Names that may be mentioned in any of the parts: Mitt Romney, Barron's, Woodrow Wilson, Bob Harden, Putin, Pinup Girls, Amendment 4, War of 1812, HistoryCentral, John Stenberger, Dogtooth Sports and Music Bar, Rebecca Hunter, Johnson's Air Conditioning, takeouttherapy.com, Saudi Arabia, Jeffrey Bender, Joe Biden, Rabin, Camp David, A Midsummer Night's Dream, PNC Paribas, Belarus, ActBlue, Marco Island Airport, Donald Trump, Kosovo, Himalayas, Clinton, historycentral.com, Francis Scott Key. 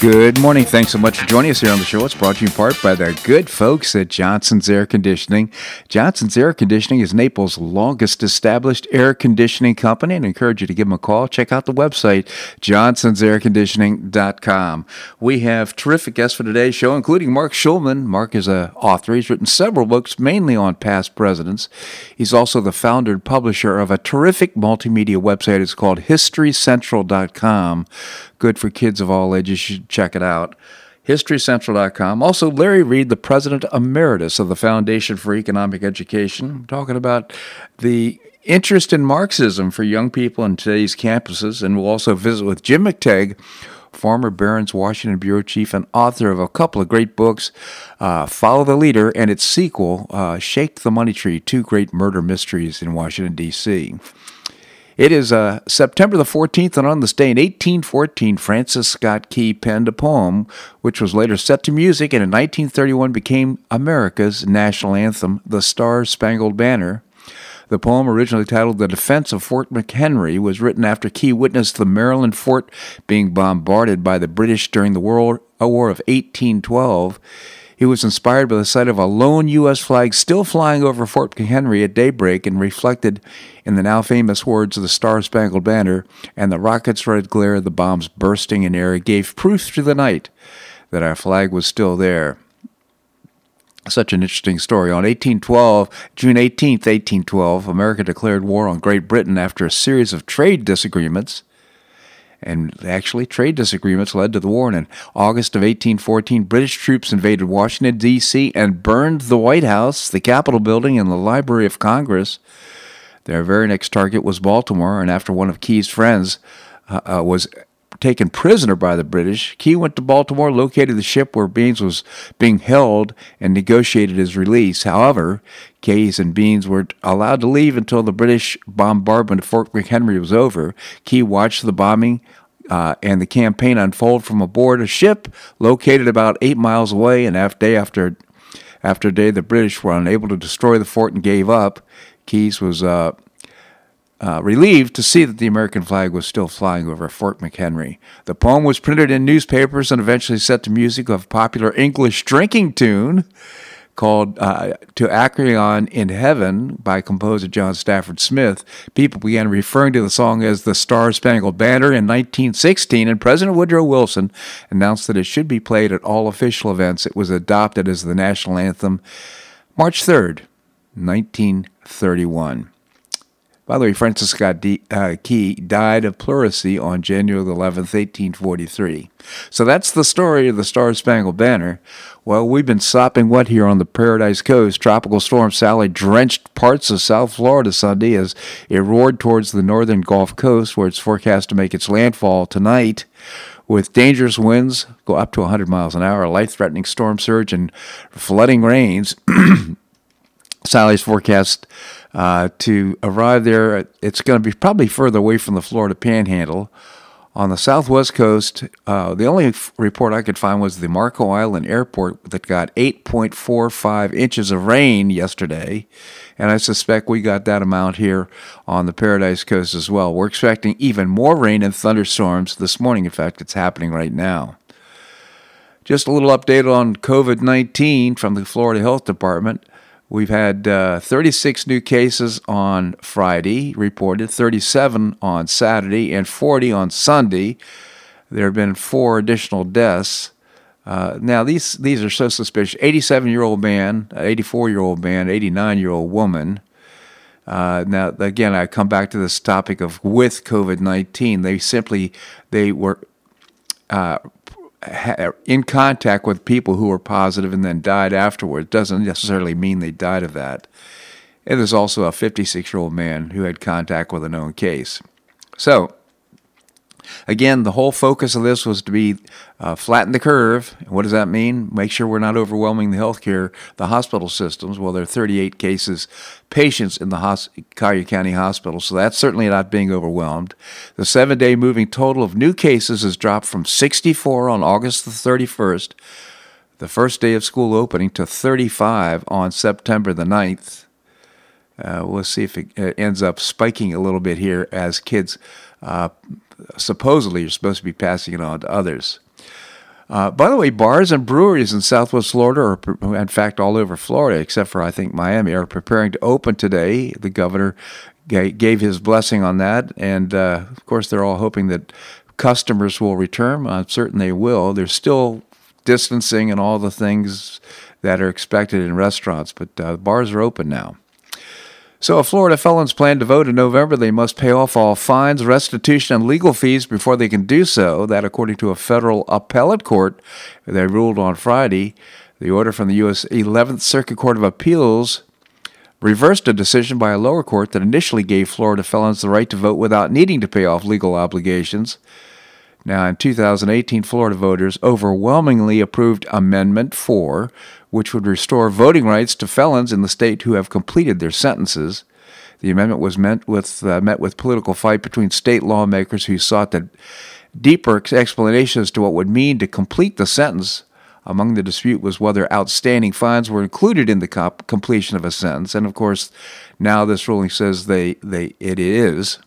Good morning. Thanks so much for joining us here on the show. It's brought to you in part by the good folks at Johnson's Air Conditioning. Johnson's Air Conditioning is Naples' longest established air conditioning company, and I encourage you to give them a call. Check out the website, johnsonsairconditioning.com. We have terrific guests for today's show, including Marc Schulman. Marc is an author. He's written several books, mainly on past presidents. He's also the founder and publisher of a terrific multimedia website. It's called historycentral.com. Good for kids of all ages. You should check it out. HistoryCentral.com. Also, Larry Reed, the president emeritus of the Foundation for Economic Education. I'm talking about the interest in Marxism for young people in today's campuses. And we'll also visit with Jim McTague, former Barron's Washington bureau chief and author of a couple of great books, Follow the Leader, and its sequel, Shake the Money Tree, Two Great Murder Mysteries in Washington, D.C. It is September the 14th, and on this day in 1814, Francis Scott Key penned a poem, which was later set to music and in 1931 became America's national anthem, The Star-Spangled Banner. The poem, originally titled The Defense of Fort McHenry, was written after Key witnessed the Maryland fort being bombarded by the British during the World War of 1812. He was inspired by the sight of a lone U.S. flag still flying over Fort McHenry at daybreak and reflected in the now famous words of the Star-Spangled Banner, and the rocket's red glare of the bombs bursting in air gave proof to the night that our flag was still there. Such an interesting story. On June 18th, 1812, America declared war on Great Britain after a series of trade disagreements. And actually, trade disagreements led to the war. And in August of 1814, British troops invaded Washington, D.C., and burned the White House, the Capitol building, and the Library of Congress. Their very next target was Baltimore, and after one of Key's friends was taken prisoner by the British, Key went to Baltimore, located the ship where Beans was being held, and negotiated his release. However, Key and Beans were allowed to leave until the British bombardment of Fort McHenry was over. Key watched the bombing and the campaign unfold from aboard a ship located about 8 miles away, and day after day, the British were unable to destroy the fort and gave up. Key was relieved to see that the American flag was still flying over Fort McHenry. The poem was printed in newspapers and eventually set to music of a popular English drinking tune called To Acheron in Heaven by composer John Stafford Smith. People began referring to the song as the Star-Spangled Banner in 1916, and President Woodrow Wilson announced that it should be played at all official events. It was adopted as the national anthem March 3rd, 1931. By the way, Francis Scott Key died of pleurisy on January 11th, 1843. So that's the story of the Star-Spangled Banner. Well, we've been sopping wet here on the Paradise Coast. Tropical Storm Sally drenched parts of South Florida Sunday as it roared towards the northern Gulf Coast, where it's forecast to make its landfall tonight, with dangerous winds go up to 100 miles an hour, life-threatening storm surge, and flooding rains. Sally's forecast to arrive there. It's going to be probably further away from the Florida Panhandle. On the southwest coast, the only report I could find was the Marco Island Airport that got 8.45 inches of rain yesterday, and I suspect we got that amount here on the Paradise Coast as well. We're expecting even more rain and thunderstorms this morning. In fact, it's happening right now. Just a little update on COVID-19 from the Florida Health Department. We've had 36 new cases on Friday reported, 37 on Saturday, and 40 on Sunday. There have been 4 additional deaths. Now, these are so suspicious. 87-year-old man, 84-year-old man, 89-year-old woman. Now, again, I come back to this topic of with COVID-19. They were in contact with people who were positive and then died afterwards. Doesn't necessarily mean they died of that. And there's also a 56-year-old man who had contact with a known case. So Again, the whole focus of this was to be flatten the curve. What does that mean? Make sure we're not overwhelming the healthcare, the hospital systems. Well, there are 38 patients in the Collier County Hospital, so that's certainly not being overwhelmed. The 7-day moving total of new cases has dropped from 64 on August the 31st, the first day of school opening, to 35 on September the 9th. We'll see if it ends up spiking a little bit here as kids supposedly are supposed to be passing it on to others. By the way, bars and breweries in Southwest Florida, or in fact all over Florida, except for I think Miami, are preparing to open today. The governor gave his blessing on that, and of course they're all hoping that customers will return. I'm certain they will. They're still distancing and all the things that are expected in restaurants, but bars are open now. So if Florida felons plan to vote in November, they must pay off all fines, restitution, and legal fees before they can do so. That, according to a federal appellate court, they ruled on Friday. The order from the U.S. 11th Circuit Court of Appeals reversed a decision by a lower court that initially gave Florida felons the right to vote without needing to pay off legal obligations. Now, in 2018, Florida voters overwhelmingly approved Amendment 4, which would restore voting rights to felons in the state who have completed their sentences. The amendment was met with political fight between state lawmakers who sought the deeper explanation as to what it would mean to complete the sentence. Among the dispute was whether outstanding fines were included in the completion of a sentence. And, of course, now this ruling says it is.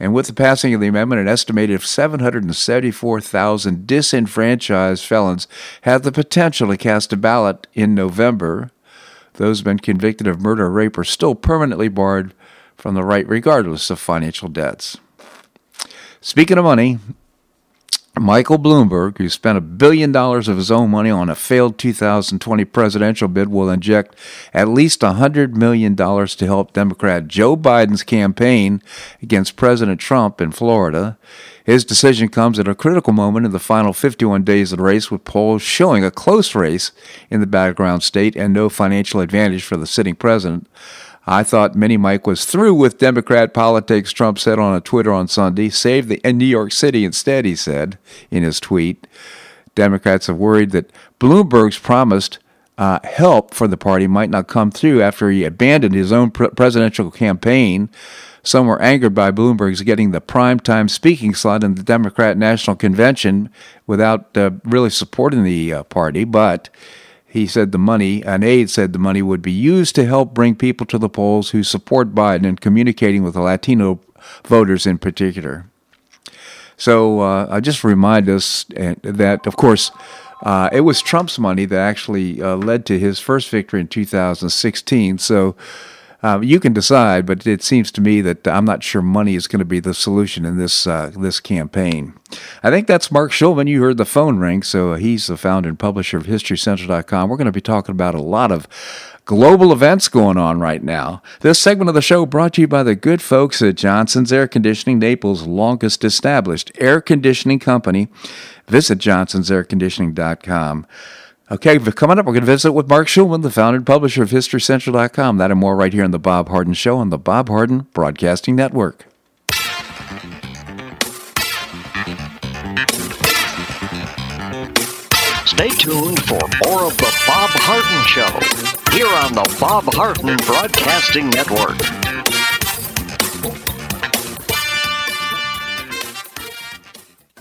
And with the passing of the amendment, an estimated 774,000 disenfranchised felons have the potential to cast a ballot in November. Those been convicted of murder or rape are still permanently barred from the right regardless of financial debts. Speaking of money, Michael Bloomberg, who spent $1 billion of his own money on a failed 2020 presidential bid, will inject at least $100 million to help Democrat Joe Biden's campaign against President Trump in Florida. His decision comes at a critical moment in the final 51 days of the race, with polls showing a close race in the battleground state and no financial advantage for the sitting president. I thought Mike was through with Democrat politics, Trump said on a Twitter on Sunday. Save New York City instead, he said in his tweet. Democrats are worried that Bloomberg's promised help for the party might not come through after he abandoned his own presidential campaign. Some were angered by Bloomberg's getting the primetime speaking slot in the Democrat National Convention without really supporting the party, but he said an aide said the money would be used to help bring people to the polls who support Biden and communicating with the Latino voters in particular. So I just remind us that, of course, it was Trump's money that actually led to his first victory in 2016. So you can decide, but it seems to me that I'm not sure money is going to be the solution in this campaign. I think that's Marc Schulman. You heard the phone ring, so he's the founder and publisher of historycentral.com. We're going to be talking about a lot of global events going on right now. This segment of the show brought to you by the good folks at Johnson's Air Conditioning, Naples' longest established air conditioning company. Visit johnsonsairconditioning.com. Okay, coming up, we're going to visit with Marc Schulman, the founder and publisher of HistoryCentral.com. That and more right here on The Bob Harden Show on the Bob Harden Broadcasting Network. Stay tuned for more of The Bob Harden Show here on the Bob Harden Broadcasting Network.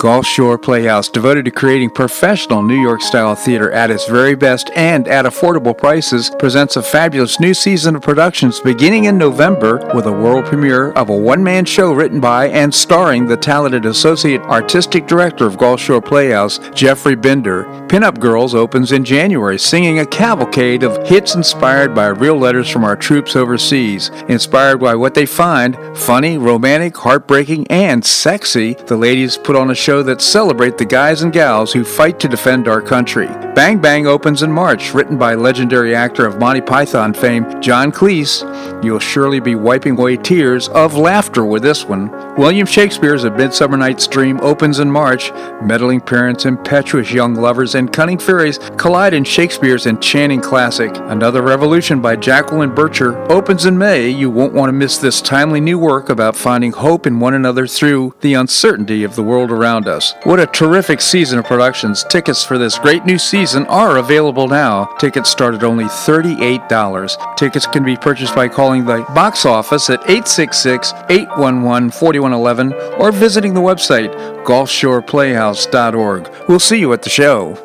Gulf Shore Playhouse, devoted to creating professional New York-style theater at its very best and at affordable prices, presents a fabulous new season of productions beginning in November with a world premiere of a one-man show written by and starring the talented Associate Artistic Director of Gulf Shore Playhouse, Jeffrey Bender. Pinup Girls opens in January, singing a cavalcade of hits inspired by real letters from our troops overseas. Inspired by what they find funny, romantic, heartbreaking, and sexy, the ladies put on a show that celebrate the guys and gals who fight to defend our country. Bang Bang opens in March, written by legendary actor of Monty Python fame, John Cleese. You'll surely be wiping away tears of laughter with this one. William Shakespeare's A Midsummer Night's Dream opens in March. Meddling parents, impetuous young lovers, and cunning fairies collide in Shakespeare's enchanting classic. Another Revolution by Jacqueline Bircher opens in May. You won't want to miss this timely new work about finding hope in one another through the uncertainty of the world around us. What a terrific season of productions. Tickets for this great new season are available now. Tickets start at only $38. Tickets can be purchased by calling the box office at 866-811-4111 or visiting the website gulfshoreplayhouse.org. We'll see you at the show.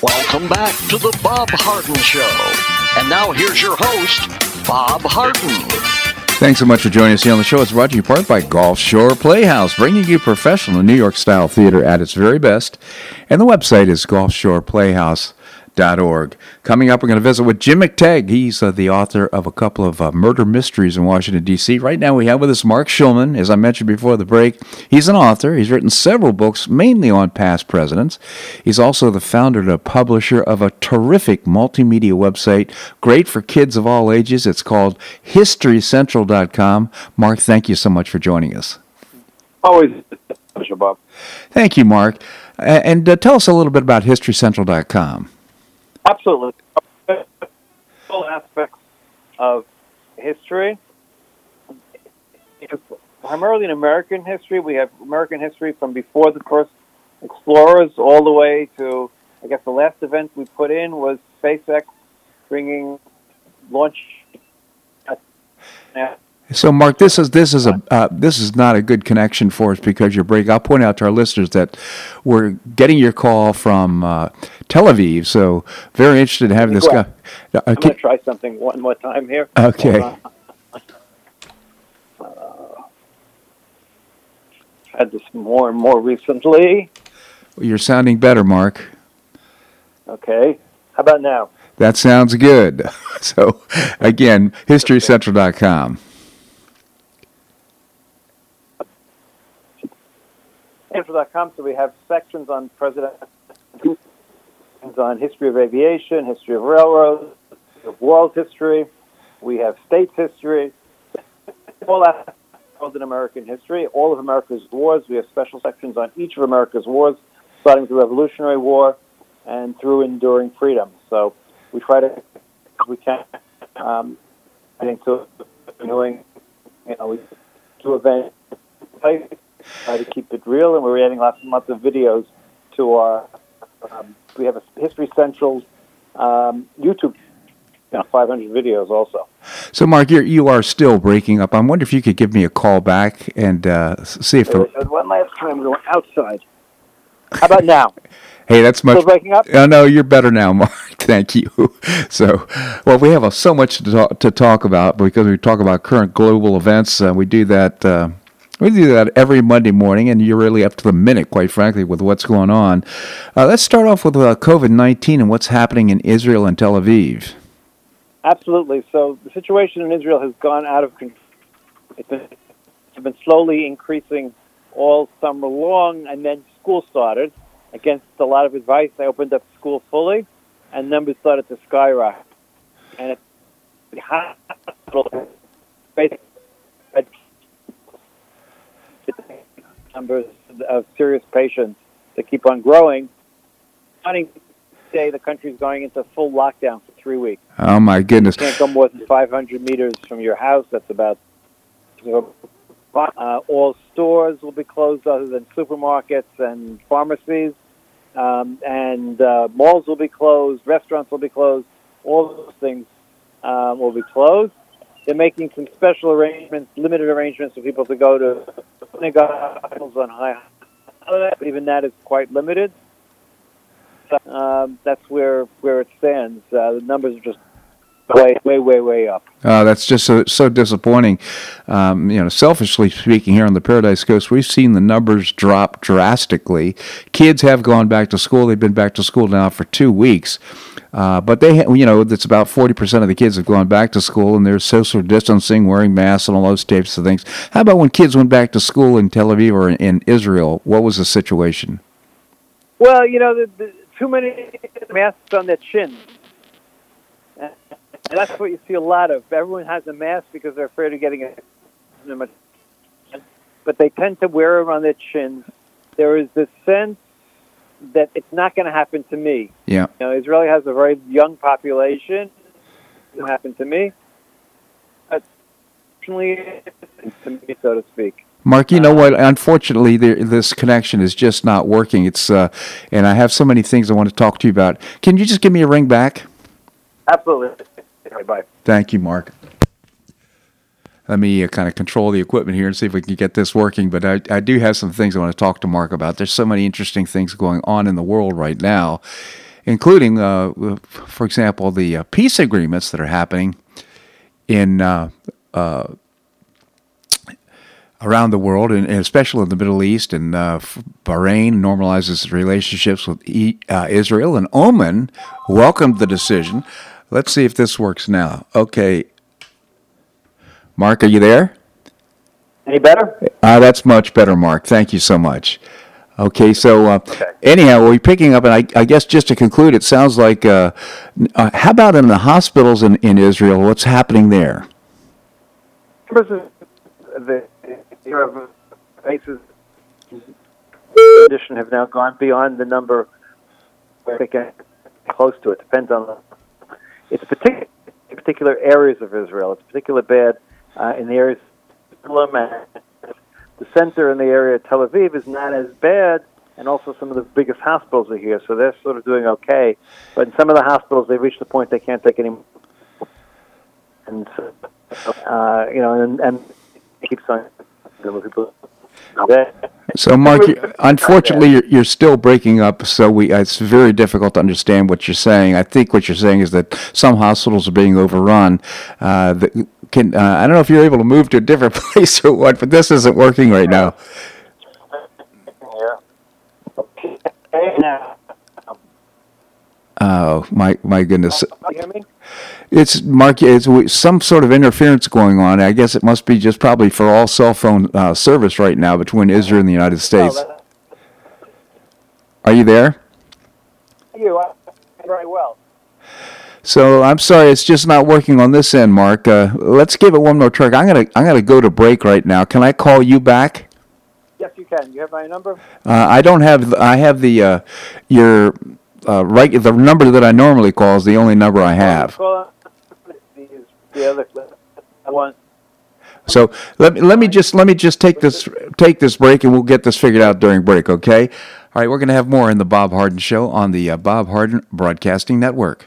Welcome back to the Bob Harden Show. And now here's your host, Bob Harden. Thanks so much for joining us here on the show. It's brought to you in part by Gulf Shore Playhouse, bringing you professional New York-style theater at its very best. And the website is gulfshoreplayhouse.org. Coming up, we're going to visit with Jim McTague. He's the author of a couple of murder mysteries in Washington, D.C. Right now we have with us Marc Schulman, as I mentioned before the break. He's an author. He's written several books, mainly on past presidents. He's also the founder and a publisher of a terrific multimedia website, great for kids of all ages. It's called historycentral.com. Marc, thank you so much for joining us. Always a pleasure, Bob. Thank you, Marc. And tell us a little bit about historycentral.com. Absolutely. All aspects of history, primarily in American history. We have American history from before the first explorers all the way to, I guess, the last event we put in was SpaceX launch. So, Marc, this is not a good connection for us because your break. I'll point out to our listeners that we're getting your call from Tel Aviv, so very interested in having this guy. I'm going to try something one more time here. Okay. Had this more and more recently. You're sounding better, Marc. Okay. How about now? That sounds good. So, again, historycentral.com. So we have sections on president, on history of aviation, history of railroads, of world history. We have states history, all that world in American history, all of America's wars. We have special sections on each of America's wars, starting with the Revolutionary War and through enduring freedom. So we try to, we can, I think, so doing, you know, we do events. Try to keep it real, and we're adding lots and lots of videos to our. We have a History Central YouTube, 500 videos also. So, Marc, you are still breaking up. I wonder if you could give me a call back and see if. One last time, going outside. How about now? Hey, that's much. Still breaking up? No, you're better now, Marc. Thank you. So, well, we have so much to talk about because we talk about current global events. We do that. We do that every Monday morning, and you're really up to the minute, quite frankly, with what's going on. Let's start off with COVID-19 and what's happening in Israel and Tel Aviv. Absolutely. So the situation in Israel has gone out of control. It's been slowly increasing all summer long, and then school started. Against a lot of advice, they opened up school fully, and numbers started to skyrocket. And it's hospital basically numbers of serious patients that keep on growing. Today, the country's going into full lockdown for 3 weeks. Oh, my goodness. You can't go more than 500 meters from your house. That's about... all stores will be closed other than supermarkets and pharmacies. And malls will be closed. Restaurants will be closed. All those things will be closed. They're making some special arrangements, limited arrangements for people to go to synagogues on high holidays. Even that is quite limited. That's where it stands. The numbers are just way up. That's just so disappointing. Selfishly speaking, here on the Paradise Coast, we've seen the numbers drop drastically. Kids have gone back to school. They've been back to school now for 2 weeks. But it's about 40% of the kids have gone back to school, and they're social distancing, wearing masks, and all those types of things. How about when kids went back to school in Tel Aviv or in Israel? What was the situation? Well, the too many masks on their chin. And that's what you see a lot of. Everyone has a mask because they're afraid of getting it. But they tend to wear it on their chins. There is this sense that it's not going to happen to me. Yeah. Israel has a very young population. It doesn't happen to me. So to speak. Mark, you know what? Unfortunately, this connection is just not working. It's and I have so many things I want to talk to you about. Can you just give me a ring back? Absolutely. Bye. Thank you, Mark. Let me kind of control the equipment here and see if we can get this working. But I do have some things I want to talk to Mark about. There's so many interesting things going on in the world right now, including, for example, the peace agreements that are happening in around the world, and especially in the Middle East. And Bahrain normalizes relationships with Israel, and Oman welcomed the decision. Let's see if this works now. Okay. Mark, are you there? Any better? That's much better, Mark. Thank you so much. Okay, so anyhow, we're picking up, and I guess just to conclude, it sounds like, how about in the hospitals in Israel? What's happening there? You have cases condition have now gone beyond the number where they get close to it. Depends on it's particular areas of Israel. It's particularly bad in the areas of Oman. The center in the area of Tel Aviv is not as bad, and also some of the biggest hospitals are here, so they're sort of doing okay. But in some of the hospitals, they've reached the point they can't take any more. And, and it keeps on. So, Mark, unfortunately, you're still breaking up, so it's very difficult to understand what you're saying. I think what you're saying is that some hospitals are being overrun. I don't know if you're able to move to a different place or what, but this isn't working right now. Oh, my goodness. Can you hear me? It's, Mark, it's some sort of interference going on. I guess it must be just probably for all cell phone service right now between Israel and the United States. Are you there? I'm very well. So I'm sorry, it's just not working on this end, Mark. Let's give it one more try. I'm gonna go to break right now. Can I call you back? Yes, you can. You have my number? I don't have. I have the your. Right, the number that I normally call is the only number I have. So let me just take this break, and we'll get this figured out during break. Okay. All right, we're going to have more in the Bob Harden Show on the Bob Harden Broadcasting Network.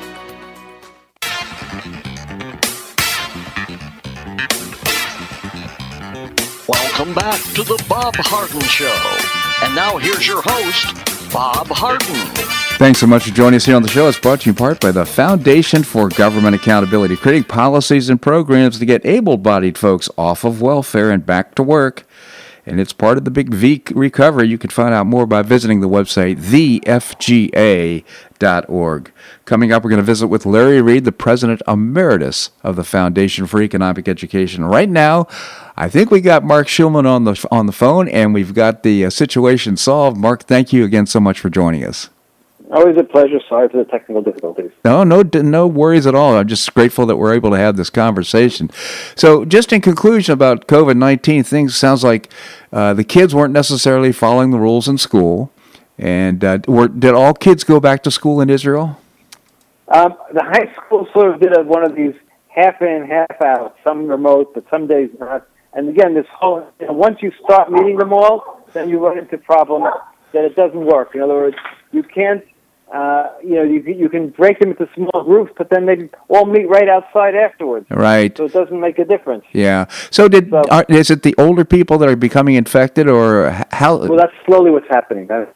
Welcome back to the Bob Harden Show. And now here's your host, Bob Harden. Thanks so much for joining us here on the show. It's brought to you in part by the Foundation for Government Accountability, creating policies and programs to get able-bodied folks off of welfare and back to work. And it's part of the Big V recovery. You can find out more by visiting the website, thefga.org. Coming up, we're going to visit with Larry Reed, the President Emeritus of the Foundation for Economic Education. Right now, I think we got Marc Schulman on the phone, and we've got the situation solved. Marc, thank you again so much for joining us. Always a pleasure. Sorry for the technical difficulties. No worries at all. I'm just grateful that we're able to have this conversation. So just in conclusion about COVID-19, things sounds like the kids weren't necessarily following the rules in school. And did all kids go back to school in Israel? The high school sort of did one of these half in, half out, some remote, but some days not. And again, this whole once you start meeting them all, then you run into problems that it doesn't work. In other words, you can't. You can break them into small groups, but then they all meet right outside afterwards. Right. So it doesn't make a difference. Yeah. Is it the older people that are becoming infected, or how? Well, that's slowly what's happening. That's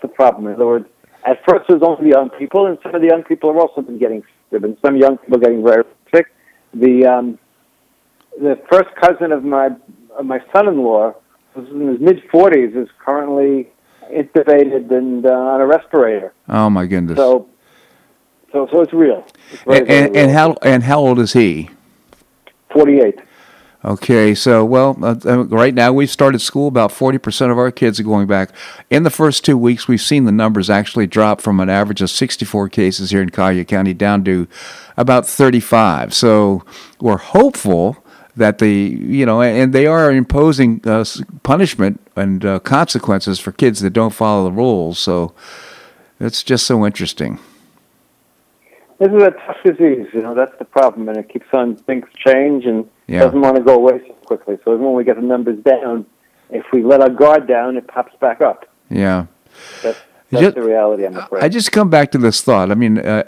the problem. In other words, at first it was only young people, and some of the young people have also been getting sick, and some young people getting very sick. The first cousin of my son-in-law, who's in his mid-40s, is currently intubated and on a respirator. Oh my goodness! So it's real. And how old is he? 48. Okay, so right now we've started school. About 40% of our kids are going back. In the first 2 weeks, we've seen the numbers actually drop from an average of 64 cases here in Collier County down to about 35. So we're hopeful that they are imposing punishment and consequences for kids that don't follow the rules. So it's just so interesting. This is a tough disease, that's the problem, and it keeps on, things change and doesn't want to go away so quickly. So even when we get the numbers down, if we let our guard down, it pops back up. Yeah. That's the reality, I'm afraid. I just come back to this thought. I mean, as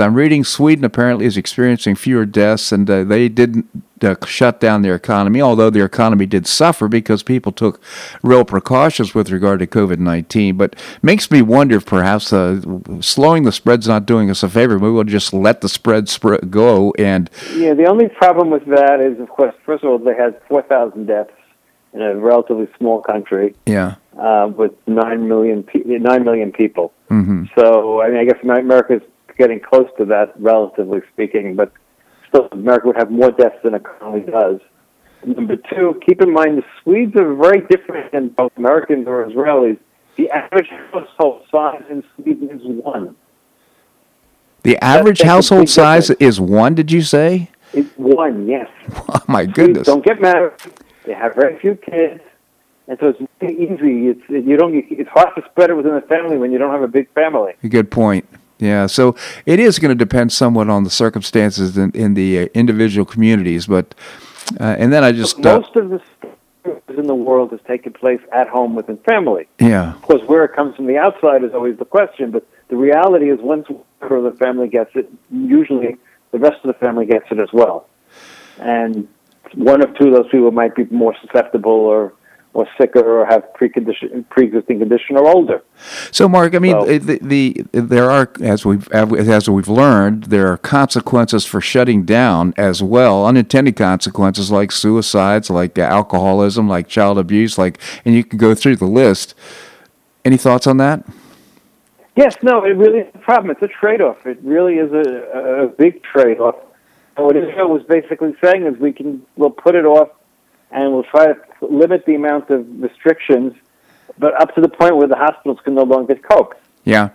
I'm reading, Sweden apparently is experiencing fewer deaths, and they didn't shut down their economy, although their economy did suffer because people took real precautions with regard to COVID-19. But makes me wonder if perhaps slowing the spread's not doing us a favor. Maybe we'll just let the spread go. And the only problem with that is, of course, first of all, they had 4,000 deaths in a relatively small country. Yeah. With 9 million people. Mm-hmm. So, I mean, I guess America's getting close to that, relatively speaking, but still America would have more deaths than it currently does. Number two, keep in mind the Swedes are very different than both Americans or Israelis. The average household size in Sweden is one. The average household size is one, did you say? It's one, yes. Oh, my goodness. Swedes don't get married. They have very few kids. And so it's easy. It's hard to spread it within a family when you don't have a big family. Good point. Yeah. So it is going to depend somewhat on the circumstances in the individual communities. But most of the stuff in the world is taking place at home within family. Yeah. Of course, where it comes from the outside is always the question. But the reality is, once one member of the family gets it, usually the rest of the family gets it as well. And one or two of those people might be more susceptible or or sicker or have pre-existing condition or older. So, Mark, I mean, there are, as we've learned, consequences for shutting down as well, unintended consequences like suicides, like alcoholism, like child abuse, and you can go through the list. Any thoughts on that? Yes, no, it really is a problem. It's a trade-off. It really is a big trade-off. And what Israel was basically saying is we'll put it off and we'll try to limit the amount of restrictions, but up to the point where the hospitals can no longer cope. Yeah,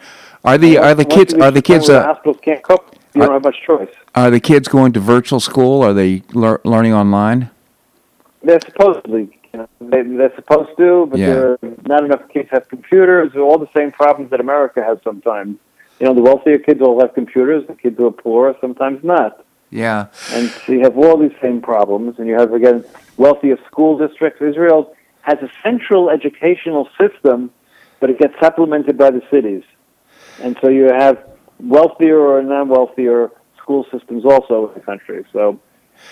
the hospitals can't cope. You don't have much choice. Are the kids going to virtual school? Are they learning online? They're supposedly. They're supposed to, but there are not enough kids have computers. All the same problems that America has sometimes. You know, the wealthier kids all have computers. The kids who are poor sometimes not. Yeah. And so you have all these same problems, and you have, again, wealthier school districts. Israel has a central educational system, but it gets supplemented by the cities. And so you have wealthier or non-wealthier school systems also in the country. So,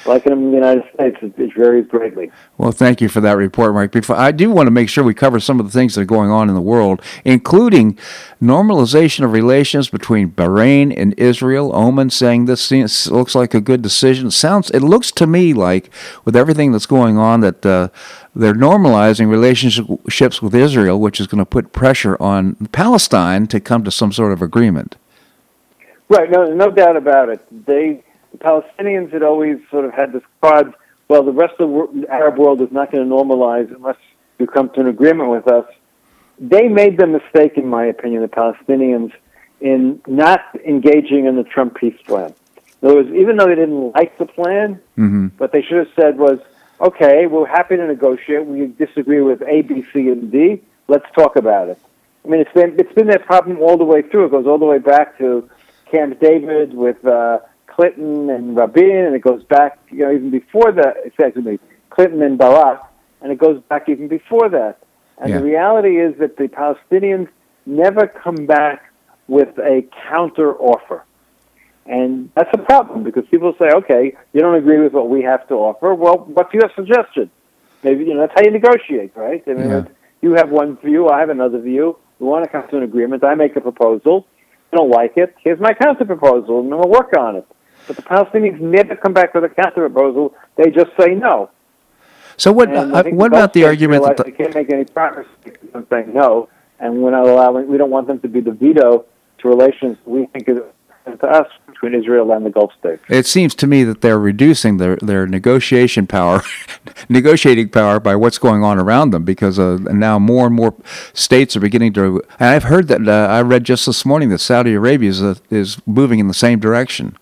like in the United States, it varies greatly. Well, thank you for that report, Mark. I do want to make sure we cover some of the things that are going on in the world, including normalization of relations between Bahrain and Israel. Oman saying this looks like a good decision. It looks to me like, with everything that's going on, that they're normalizing relationships with Israel, which is going to put pressure on Palestine to come to some sort of agreement. Right, no doubt about it. The Palestinians had always sort of had this card, well, the rest of the Arab world is not going to normalize unless you come to an agreement with us. They made the mistake, in my opinion, the Palestinians, in not engaging in the Trump peace plan. In other words, even though they didn't like the plan, what they should have said was, okay, we're happy to negotiate. We disagree with A, B, C, and D. Let's talk about it. I mean, it's been that problem all the way through. It goes all the way back to Camp David with Clinton and Rabin, and it goes back, even before that, Clinton and Barack, and it goes back even before that. And the reality is that the Palestinians never come back with a counter offer. And that's a problem, because people say, okay, you don't agree with what we have to offer. Well, what's your suggestion? Maybe, that's how you negotiate, right? I mean, you have one view, I have another view. We want to come to an agreement. I make a proposal. I don't like it. Here's my counter proposal, and then we'll work on it. But the Palestinians never come back with a counter-proposal. They just say no. So what about the argument that they can't make any progress on saying no, and we're not allowing, we don't want them to be the veto to relations we think is to us between Israel and the Gulf states. It seems to me that they're reducing their negotiating power by what's going on around them, because now more and more states are beginning to. And I've heard that I read just this morning that Saudi Arabia is moving in the same direction.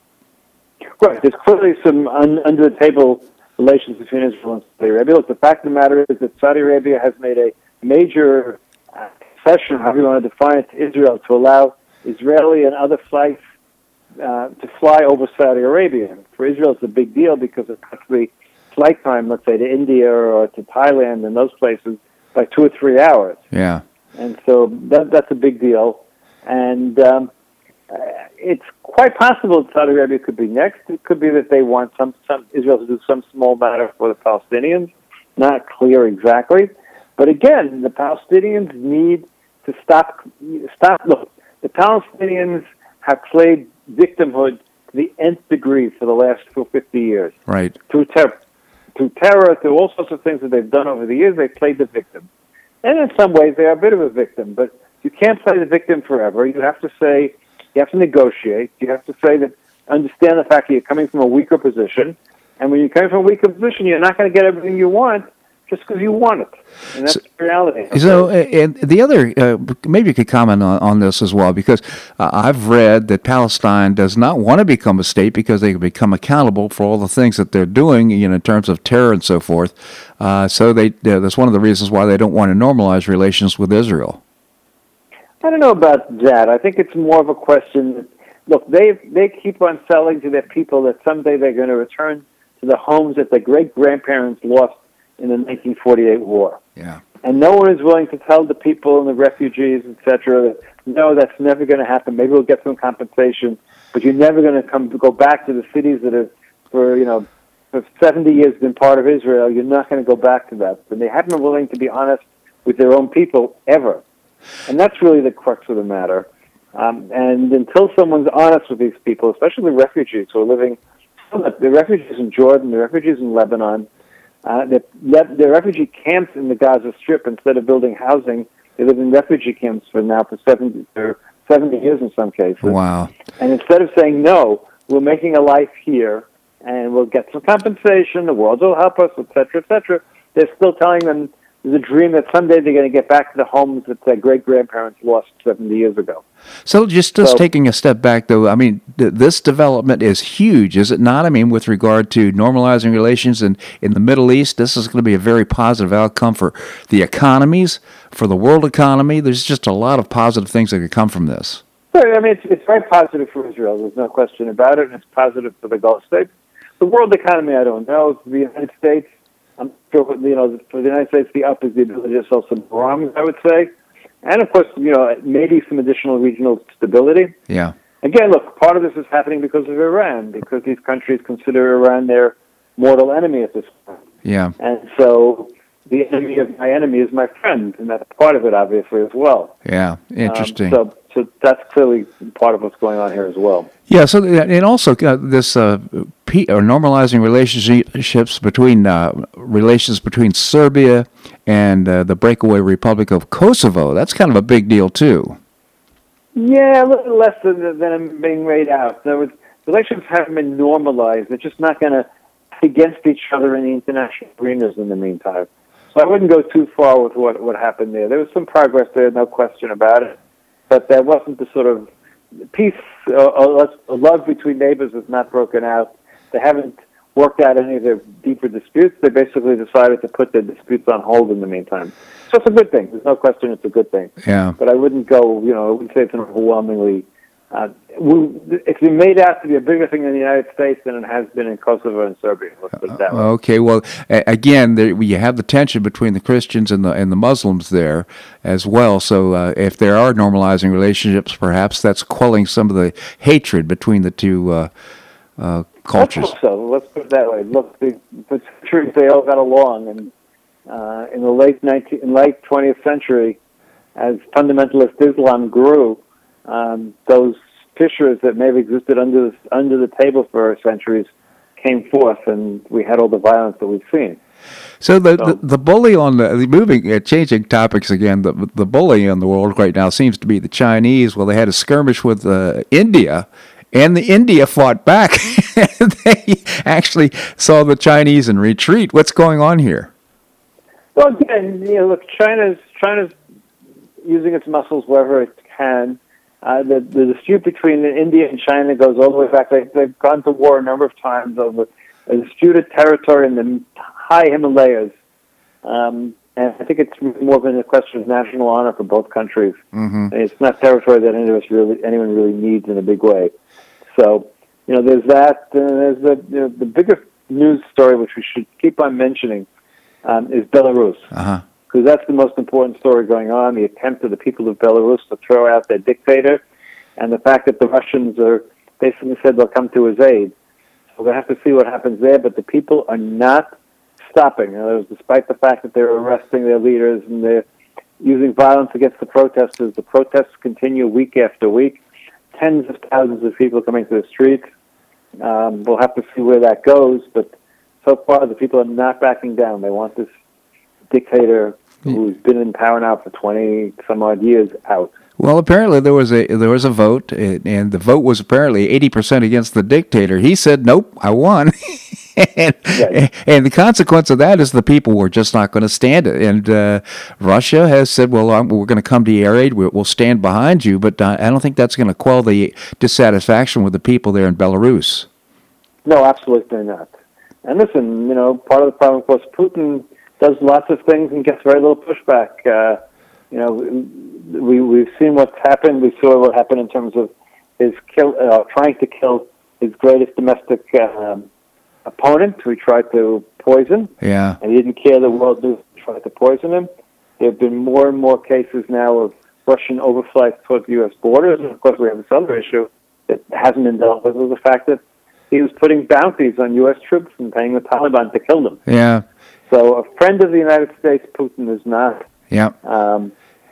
Right, there's clearly some under-the-table relations between Israel and Saudi Arabia. Look, the fact of the matter is that Saudi Arabia has made a major concession, however you want to define it, to Israel to allow Israeli and other flights to fly over Saudi Arabia. For Israel, it's a big deal because it cuts the flight time, let's say, to India or to Thailand and those places by 2 or 3 hours. Yeah. And so that's a big deal. And it's quite possible that Saudi Arabia could be next. It could be that they want some Israel to do some small matter for the Palestinians. Not clear exactly. But again, the Palestinians need to stop. Look, the Palestinians have played victimhood to the nth degree for the last 50 years. Right. Through terror, through all sorts of things that they've done over the years, they've played the victim. And in some ways, they are a bit of a victim. But you can't play the victim forever. You have to negotiate. You have to say that, understand the fact that you're coming from a weaker position. And when you're coming from a weaker position, you're not going to get everything you want just because you want it. And that's the reality. Okay? So, and the other, maybe you could comment on this as well, because I've read that Palestine does not want to become a state because they can become accountable for all the things that they're doing, in terms of terror and so forth. That's one of the reasons why they don't want to normalize relations with Israel. I don't know about that. I think it's more of a question that, look, they keep on selling to their people that someday they're going to return to the homes that their great-grandparents lost in the 1948 war. Yeah. And no one is willing to tell the people and the refugees, et cetera, that, no, that's never going to happen. Maybe we'll get some compensation, but you're never going to go back to the cities that are, for for 70 years been part of Israel, you're not going to go back to that. And they haven't been willing to be honest with their own people ever. And that's really the crux of the matter. And until someone's honest with these people, especially the refugees who are living, the refugees in Jordan, the refugees in Lebanon, the refugee camps in the Gaza Strip, instead of building housing, they live in refugee camps for now for 70 years in some cases. Wow. And instead of saying, no, we're making a life here, and we'll get some compensation, the world will help us, et cetera, they're still telling them there's a dream that someday they're going to get back to the homes that their great-grandparents lost 70 years ago. So just taking a step back, though, I mean, this development is huge, is it not? I mean, with regard to normalizing relations in the Middle East, this is going to be a very positive outcome for the economies, for the world economy. There's just a lot of positive things that could come from this. Sure, I mean, it's very positive for Israel. There's no question about it, and it's positive for the Gulf States. The world economy, I don't know. The United States, I'm sure, you know, for the United States, the up is the ability to sell some bombs, I would say. And, of course, you know, maybe some additional regional stability. Yeah. Again, look, part of this is happening because of Iran, because these countries consider Iran their mortal enemy at this point. Yeah. And so the enemy of my enemy is my friend, and that's part of it, obviously, as well. Yeah, interesting. So that's clearly part of what's going on here as well. Yeah, so and also this normalizing relations between Serbia and the breakaway Republic of Kosovo. That's kind of a big deal too. Yeah, a little less than being made out. In other words, relations haven't been normalized. They're just not going to against each other in the international arenas in the meantime. So I wouldn't go too far with what happened there. There was some progress there, no question about it. But there wasn't the sort of peace or love between neighbors that's not broken out. They haven't worked out any of their deeper disputes. They basically decided to put their disputes on hold in the meantime. So it's a good thing. There's no question it's a good thing. Yeah. But I wouldn't go, you know, I wouldn't say it's an overwhelmingly... it's been made out to be a bigger thing in the United States than it has been in Kosovo and Serbia. Let's put it that way. Okay, well, again, you have the tension between the Christians and the Muslims there as well. So if there are normalizing relationships, perhaps that's quelling some of the hatred between the two cultures. Let's hope so. Let's put it that way. Look, the centuries they all got along, and in the late 20th century, as fundamentalist Islam grew, those fissures that may have existed under the table for centuries came forth, and we had all the violence that we've seen. So the bully on the moving changing topics again. The bully in the world right now seems to be the Chinese. Well, they had a skirmish with India. And the India fought back. They actually saw the Chinese in retreat. What's going on here? Well, again, you know, look, China's using its muscles wherever it can. The dispute between India and China goes all the way back. They've gone to war a number of times over a disputed territory in the high Himalayas. And I think it's more than a question of national honor for both countries. Mm-hmm. It's not territory that anyone really needs in a big way. So, you know, there's that. There's the bigger news story, which we should keep on mentioning, is Belarus. Uh-huh. Because that's the most important story going on, the attempt of the people of Belarus to throw out their dictator, and the fact that the Russians are basically said they'll come to his aid. So we'll have to see what happens there, but the people are not stopping. In other words, despite the fact that they're arresting their leaders and they're using violence against the protesters, the protests continue week after week. Tens of thousands of people coming to the streets. We'll have to see where that goes, but so far the people are not backing down. They want this dictator who's been in power now for 20-some-odd years out. Well, apparently there was a vote, and the vote was apparently 80% against the dictator. He said, nope, I won. And the consequence of that is the people were just not going to stand it. And Russia has said, well, we're going to come to your aid. We'll stand behind you. But I don't think that's going to quell the dissatisfaction with the people there in Belarus. No, absolutely not. And listen, you know, part of the problem, of course, Putin does lots of things and gets very little pushback. You know, we've seen what's happened. We saw what happened in terms of his trying to kill his greatest domestic opponent, who he tried to poison. Yeah, and he didn't care. The world knew he tried to poison him. There have been more and more cases now of Russian overflights towards the U.S. borders, and of course, we have this other issue that hasn't been dealt with: the fact that he was putting bounties on U.S. troops and paying the Taliban to kill them. Yeah. So a friend of the United States, Putin is not. Yeah.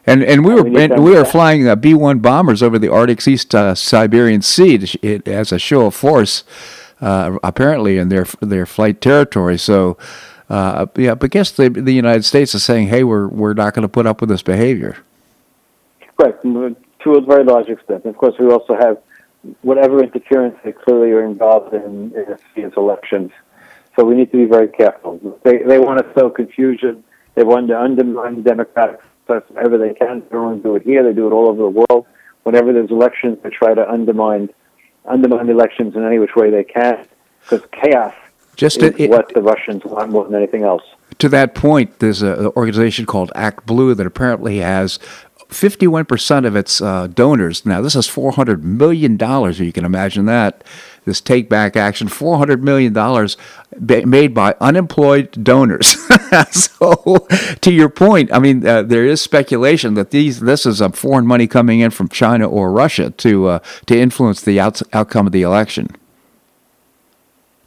And we were flying B-1 bombers over the Arctic's East Siberian Sea as a show of force, apparently in their flight territory. So, but I guess the United States is saying, hey, we're not going to put up with this behavior. Right, to a very large extent. And of course, we also have whatever interference they clearly are involved in these elections. So we need to be very careful. They want to sow confusion. They want to undermine the democratic process wherever they can. They don't do it here. They do it all over the world. Whenever there's elections, they try to undermine elections in any which way they can, because chaos is what the Russians want more than anything else. To that point, there's an organization called Act Blue that apparently has 51% of its donors. Now, this is $400 million, if you can imagine that, this take-back action, $400 million made by unemployed donors. So, to your point, I mean, there is speculation that this is foreign money coming in from China or Russia to influence the outcome of the election.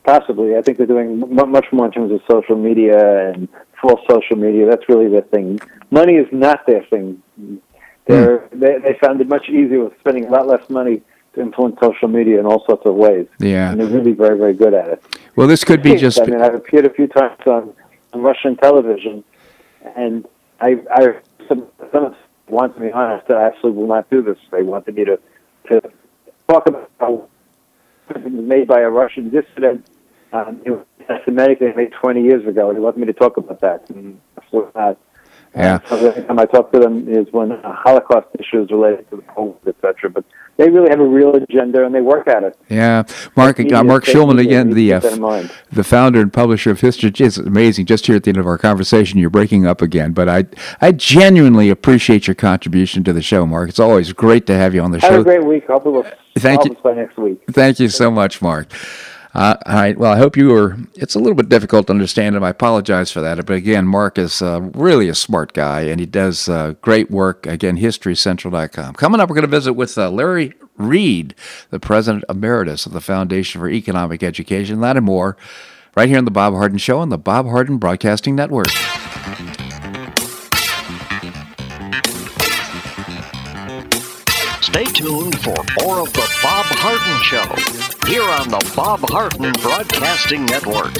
Possibly. I think they're doing much more in terms of social media and false social media. That's really their thing. Money is not their thing. They found it much easier with spending a lot less money to influence social media in all sorts of ways. Yeah. And they're really very, very good at it. Well, this could be just... I mean, I've appeared a few times on Russian television, and some wanted me honest that I absolutely will not do this. They wanted me to talk about how it was made by a Russian dissident. It was anti-Semitic they made 20 years ago, and they wanted me to talk about that. And absolutely not. Yeah. So the only time I talk to them is when a Holocaust issue is related to the COVID, etc. But they really have a real agenda, and they work at it. Yeah. Marc Schulman, again, the founder and publisher of History. It's amazing. Just here at the end of our conversation, you're breaking up again. But I genuinely appreciate your contribution to the show, Marc. It's always great to have you on the show. Have a great week. Hope we'll solve this by next week. Thank you so much, Marc. All right. Well, I hope you were. It's a little bit difficult to understand, and I apologize for that. But again, Marc is really a smart guy, and he does great work. Again, historycentral.com. Coming up, we're going to visit with Larry Reed, the president emeritus of the Foundation for Economic Education. That and more right here on The Bob Harden Show on the Bob Harden Broadcasting Network. Stay tuned for more of The Bob Harden Show here on the Bob Harden Broadcasting Network.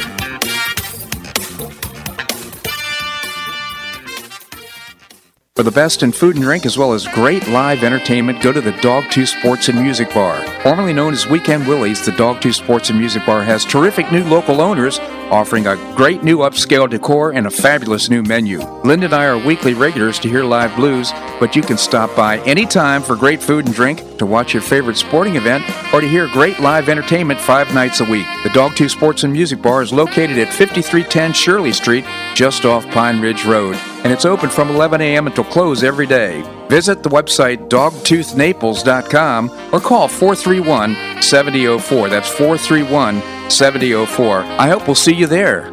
For the best in food and drink as well as great live entertainment, go to the Dogtooth Sports and Music Bar. Formerly known as Weekend Willie's, the Dogtooth Sports and Music Bar has terrific new local owners offering a great new upscale decor and a fabulous new menu. Linda and I are weekly regulars to hear live blues, but you can stop by anytime for great food and drink, to watch your favorite sporting event, or to hear great live entertainment 5 nights a week. The Dogtooth Sports and Music Bar is located at 5310 Shirley Street, just off Pine Ridge Road, and it's open from 11 a.m. until close every day. Visit the website dogtoothnaples.com or call 431-7004. That's 431-7004. I hope we'll see you there.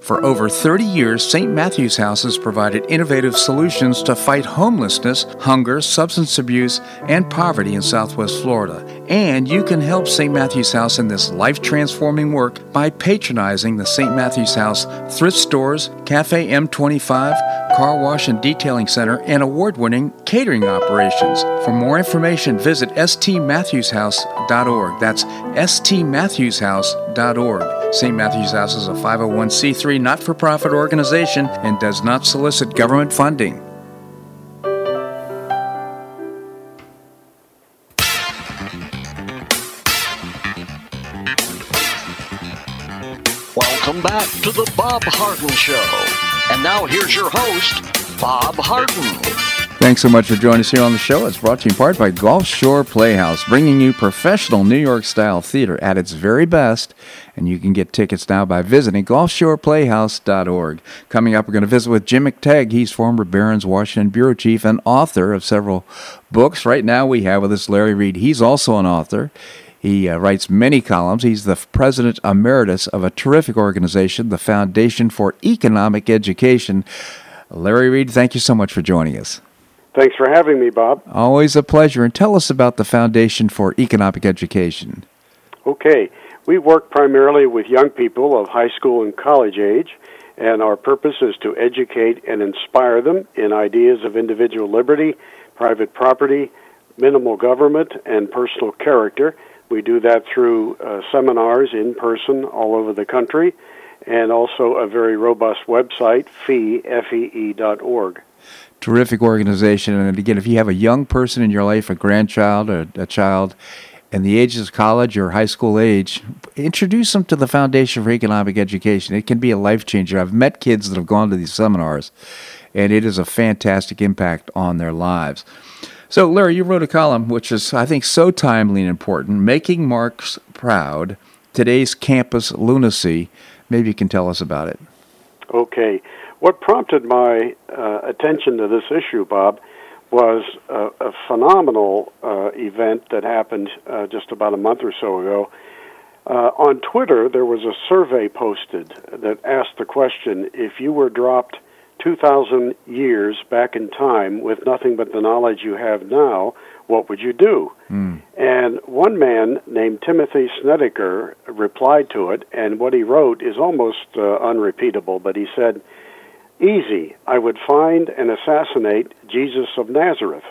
For over 30 years, St. Matthew's House has provided innovative solutions to fight homelessness, hunger, substance abuse, and poverty in Southwest Florida. And you can help St. Matthew's House in this life-transforming work by patronizing the St. Matthew's House thrift stores, Cafe M25, Car Wash and Detailing Center, and award-winning catering operations. For more information, visit stmatthewshouse.org. That's stmatthewshouse.org. St. Matthew's House is a 501c3 not-for-profit organization and does not solicit government funding. Welcome back to the Bob Harden Show. And now here's your host, Bob Harden. Thanks so much for joining us here on the show. It's brought to you in part by Gulf Shore Playhouse, bringing you professional New York-style theater at its very best. And you can get tickets now by visiting GulfShorePlayhouse.org. Coming up, we're going to visit with Jim McTague. He's former Barron's Washington bureau chief and author of several books. Right now we have with us Larry Reed. He's also an author. He writes many columns. He's the president emeritus of a terrific organization, the Foundation for Economic Education. Larry Reed, thank you so much for joining us. Thanks for having me, Bob. Always a pleasure. And tell us about the Foundation for Economic Education. Okay. We work primarily with young people of high school and college age, and our purpose is to educate and inspire them in ideas of individual liberty, private property, minimal government, and personal character. We do that through seminars in person all over the country, and also a very robust website, fee.org. Terrific organization. And again, if you have a young person in your life, a grandchild, a child, and the age is college or high school age, introduce them to the Foundation for Economic Education. It can be a life changer. I've met kids that have gone to these seminars, and it is a fantastic impact on their lives. So, Larry, you wrote a column which is, I think, so timely and important, Making Marx Proud, Today's Campus Lunacy. Maybe you can tell us about it. Okay. What prompted my attention to this issue, Bob, was a phenomenal event that happened just about a month or so ago. On Twitter, there was a survey posted that asked the question, if you were dropped 2,000 years back in time with nothing but the knowledge you have now, what would you do? And one man named Timothy Snedeker replied to it, and what he wrote is almost unrepeatable, but he said, "Easy, I would find and assassinate Jesus of Nazareth.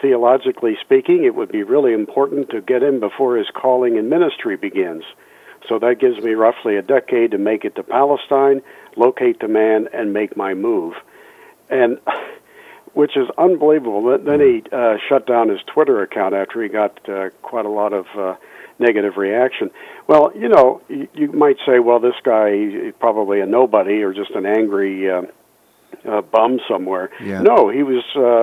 Theologically speaking, it would be really important to get him before his calling and ministry begins. So that gives me roughly a decade to make it to Palestine, locate the man, and make my move," and which is unbelievable. Then he shut down his Twitter account after he got quite a lot of negative reaction. Well, you know, you might say, well, this guy is probably a nobody or just an angry bum somewhere. Yeah. No, he was.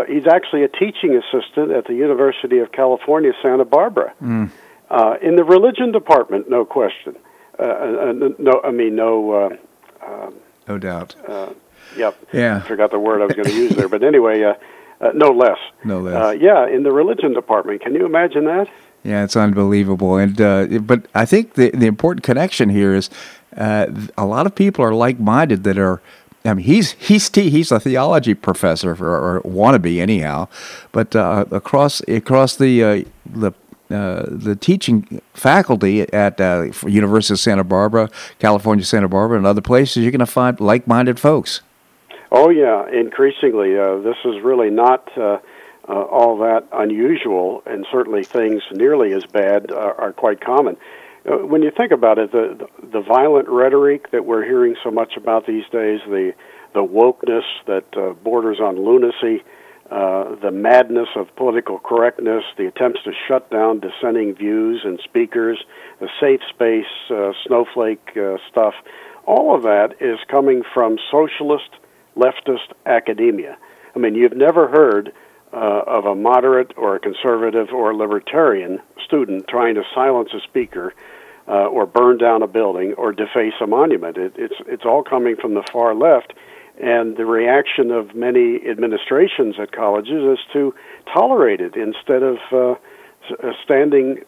He's actually a teaching assistant at the University of California, Santa Barbara. In the religion department, no question. No doubt. Yep. Yeah. I forgot the word I was going to use there, but anyway, no less. No less. Yeah, in the religion department. Can you imagine that? Yeah, it's unbelievable. And but I think the important connection here is a lot of people are like-minded that are. I mean, he's a theology professor or wannabe anyhow, but across the teaching faculty at University of Santa Barbara, California, Santa Barbara, and other places, you're going to find like-minded folks. Oh, yeah, increasingly. This is really not all that unusual, and certainly things nearly as bad are quite common. When you think about it, the violent rhetoric that we're hearing so much about these days, the wokeness that borders on lunacy, the madness of political correctness, the attempts to shut down dissenting views and speakers, the safe space, snowflake stuff, all of that is coming from socialist, leftist academia. I mean, you've never heard of a moderate or a conservative or a libertarian student trying to silence a speaker or burn down a building or deface a monument. It's all coming from the far left. And the reaction of many administrations at colleges is to tolerate it instead of standing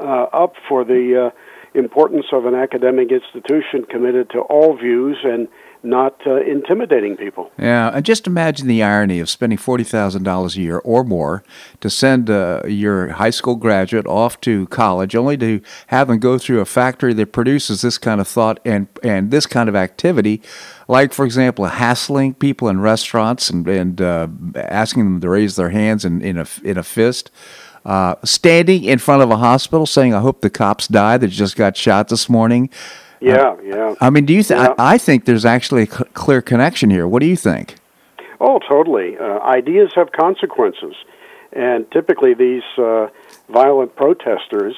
up for the importance of an academic institution committed to all views and not intimidating people. Yeah, and just imagine the irony of spending $40,000 a year or more to send your high school graduate off to college only to have them go through a factory that produces this kind of thought and this kind of activity, like, for example, hassling people in restaurants and asking them to raise their hands in a fist. Standing in front of a hospital saying, "I hope the cops die that just got shot this morning." Yeah. I mean, do you think? Yeah. I think there's actually a clear connection here. What do you think? Oh, totally. Ideas have consequences, and typically these violent protesters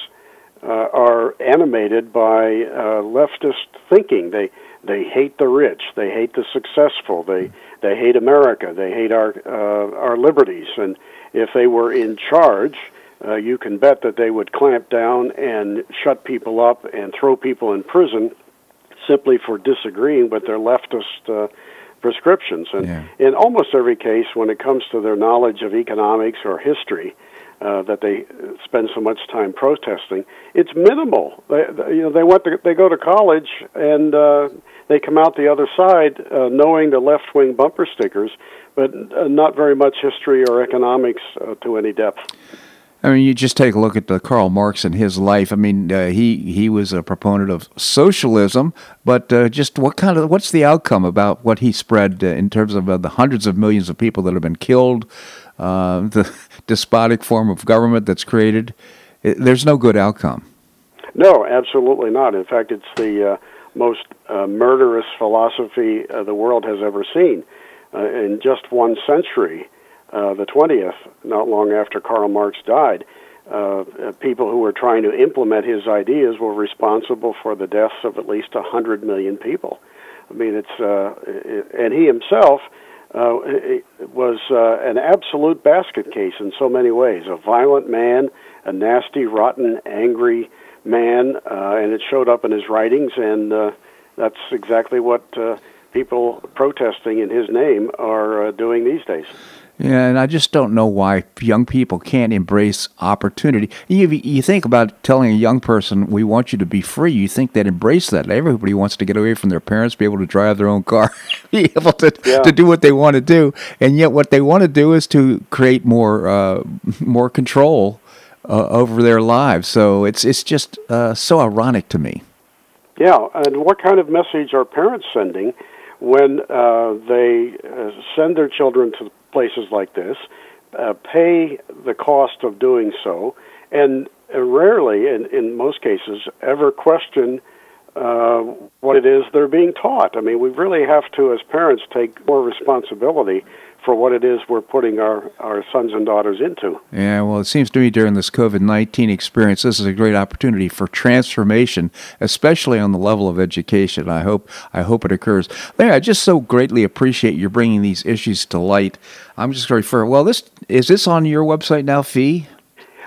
are animated by leftist thinking. They They hate the rich. They hate the successful. They hate America. They hate our liberties. And if they were in charge, you can bet that they would clamp down and shut people up and throw people in prison simply for disagreeing with their leftist prescriptions. And in almost every case, when it comes to their knowledge of economics or history, that they spend so much time protesting, it's minimal. They go to college and they come out the other side knowing the left-wing bumper stickers, but not very much history or economics to any depth. I mean, you just take a look at Karl Marx and his life. I mean, he was a proponent of socialism, but just what's the outcome about what he spread in terms of the hundreds of millions of people that have been killed, the despotic form of government that's created? There's no good outcome. No, absolutely not. In fact, it's the most murderous philosophy the world has ever seen. In just one century, the 20th, not long after Karl Marx died, people who were trying to implement his ideas were responsible for the deaths of at least 100 million people. I mean, it's and he himself was an absolute basket case in so many ways, a violent man, a nasty, rotten, angry man, and it showed up in his writings, and that's exactly what people protesting in his name are doing these days. Yeah, and I just don't know why young people can't embrace opportunity. You think about telling a young person, we want you to be free. You think they'd embrace that. Everybody wants to get away from their parents, be able to drive their own car, be able to do what they want to do. And yet what they want to do is to create more control over their lives. So it's just so ironic to me. Yeah, and what kind of message are parents sending when they send their children to places like this, pay the cost of doing so, and rarely, in most cases, ever question what it is they're being taught? I mean, we really have to, as parents, take more responsibility for what it is we're putting our sons and daughters into. Yeah, well, it seems to me during this COVID-19 experience, this is a great opportunity for transformation, especially on the level of education. I hope it occurs. Larry, I just so greatly appreciate you bringing these issues to light. I'm just going to refer, is this on your website now, Fee?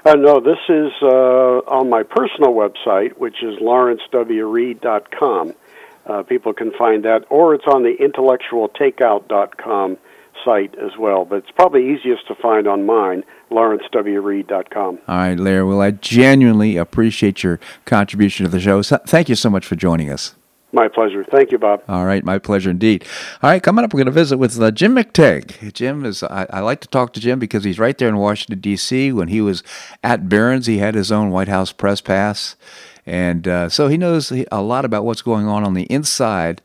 No, this is on my personal website, which is lawrencewreed.com. People can find that, or it's on the intellectualtakeout.com site as well, but it's probably easiest to find on mine, lawrencewreed.com. All right, Larry, well, I genuinely appreciate your contribution to the show. Thank you so much for joining us. My pleasure. Thank you, Bob. All right, my pleasure indeed. All right, coming up, we're going to visit with Jim McTague. Jim is, I like to talk to Jim because he's right there in Washington, D.C. When he was at Barron's, he had his own White House press pass, and so he knows a lot about what's going on the inside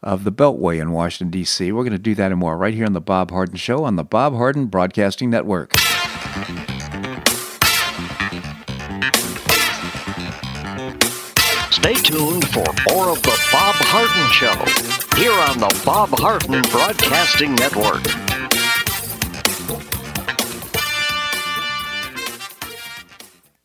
of the Beltway in Washington, D.C. We're going to do that and more right here on The Bob Harden Show on the Bob Harden Broadcasting Network. Stay tuned for more of The Bob Harden Show here on the Bob Harden Broadcasting Network.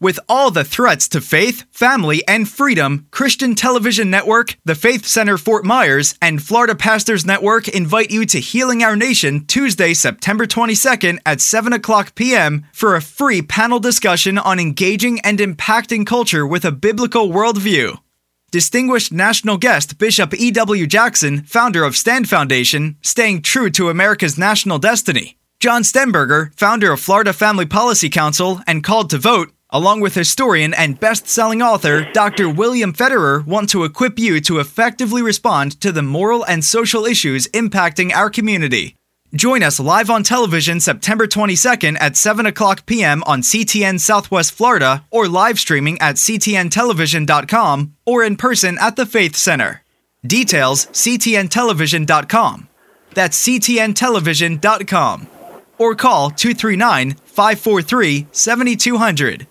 With all the threats to faith, family, and freedom, Christian Television Network, the Faith Center Fort Myers, and Florida Pastors Network invite you to Healing Our Nation Tuesday, September 22nd at 7 o'clock p.m. for a free panel discussion on engaging and impacting culture with a biblical worldview. Distinguished national guest Bishop E.W. Jackson, founder of Stand Foundation, Staying True to America's National Destiny. John Stenberger, founder of Florida Family Policy Council and Called to Vote, along with historian and best-selling author Dr. William Federer, want to equip you to effectively respond to the moral and social issues impacting our community. Join us live on television September 22nd at 7:00 p.m. on CTN Southwest Florida, or live streaming at ctntelevision.com, or in person at the Faith Center. Details, ctntelevision.com. That's ctntelevision.com. Or call 239-543-7200.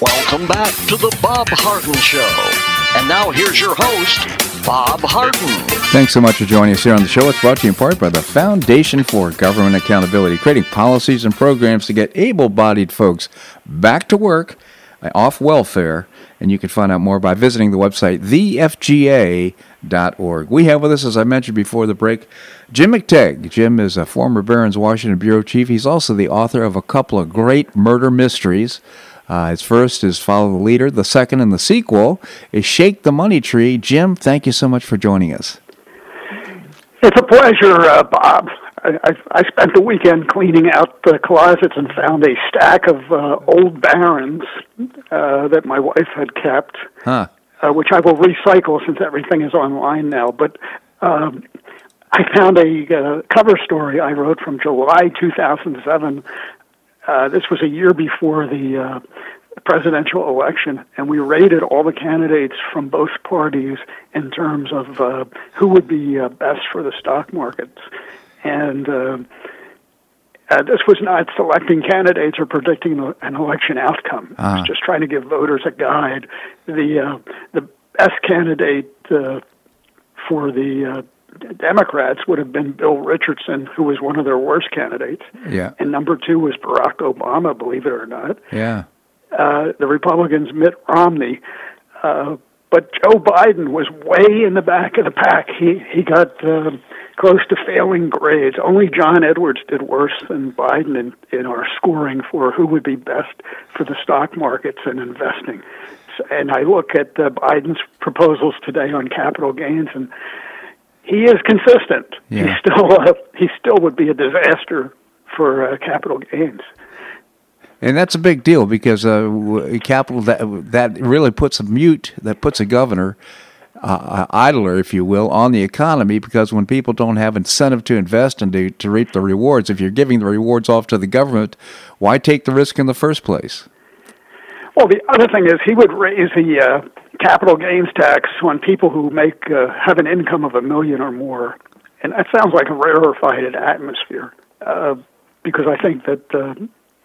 Welcome back to the Bob Harden Show. And now here's your host, Bob Harden. Thanks so much for joining us here on the show. It's brought to you in part by the Foundation for Government Accountability, creating policies and programs to get able-bodied folks back to work, off welfare, and you can find out more by visiting the website, thefga.org. We have with us, as I mentioned before the break, Jim McTague. Jim is a former Barron's, Washington bureau chief. He's also the author of a couple of great murder mysteries. His first is Follow the Leader. The second and the sequel is Shake the Money Tree. Jim, thank you so much for joining us. It's a pleasure, Bob. I spent the weekend cleaning out the closets and found a stack of old Barron's that my wife had kept, which I will recycle since everything is online now. But I found a cover story I wrote from July 2007. This was a year before the presidential election, and we rated all the candidates from both parties in terms of who would be best for the stock markets. And this was not selecting candidates or predicting an election outcome. It was just trying to give voters a guide. The best candidate for the Democrats would have been Bill Richardson, who was one of their worst candidates. Yeah. And number two was Barack Obama, believe it or not. Yeah. The Republicans, Mitt Romney. But Joe Biden was way in the back of the pack. He got close to failing grades. Only John Edwards did worse than Biden in our scoring for who would be best for the stock markets and investing. And I look at Biden's proposals today on capital gains, and he is consistent. Yeah. He still would be a disaster for capital gains. And that's a big deal, because capital that really puts a governor, idler, if you will, on the economy, because when people don't have incentive to invest and to reap the rewards, if you're giving the rewards off to the government, why take the risk in the first place? Well, the other thing is he would raise the capital gains tax on people who have an income of $1 million or more. And that sounds like a rarefied atmosphere, because I think that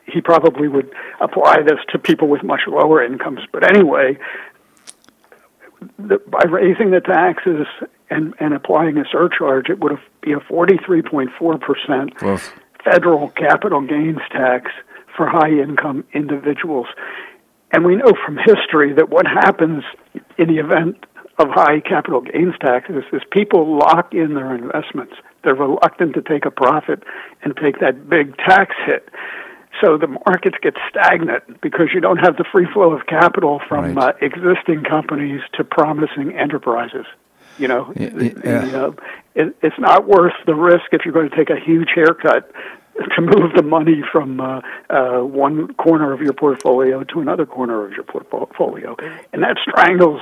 he probably would apply this to people with much lower incomes. But anyway, by raising the taxes and applying a surcharge, it would be a 43.4% federal capital gains tax for high-income individuals. And we know from history that what happens in the event of high capital gains taxes is people lock in their investments. They're reluctant to take a profit and take that big tax hit. So the markets get stagnant because you don't have the free flow of capital from existing companies to promising enterprises. You know, it's not worth the risk if you're going to take a huge haircut to move the money from one corner of your portfolio to another corner of your portfolio. And that strangles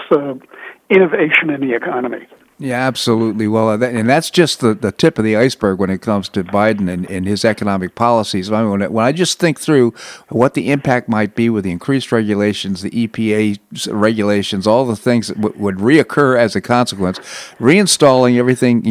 innovation in the economy. Yeah, absolutely. Well, and that's just the tip of the iceberg when it comes to Biden and his economic policies. I mean, when I just think through what the impact might be with the increased regulations, the EPA regulations, all the things that would reoccur as a consequence, reinstalling everything,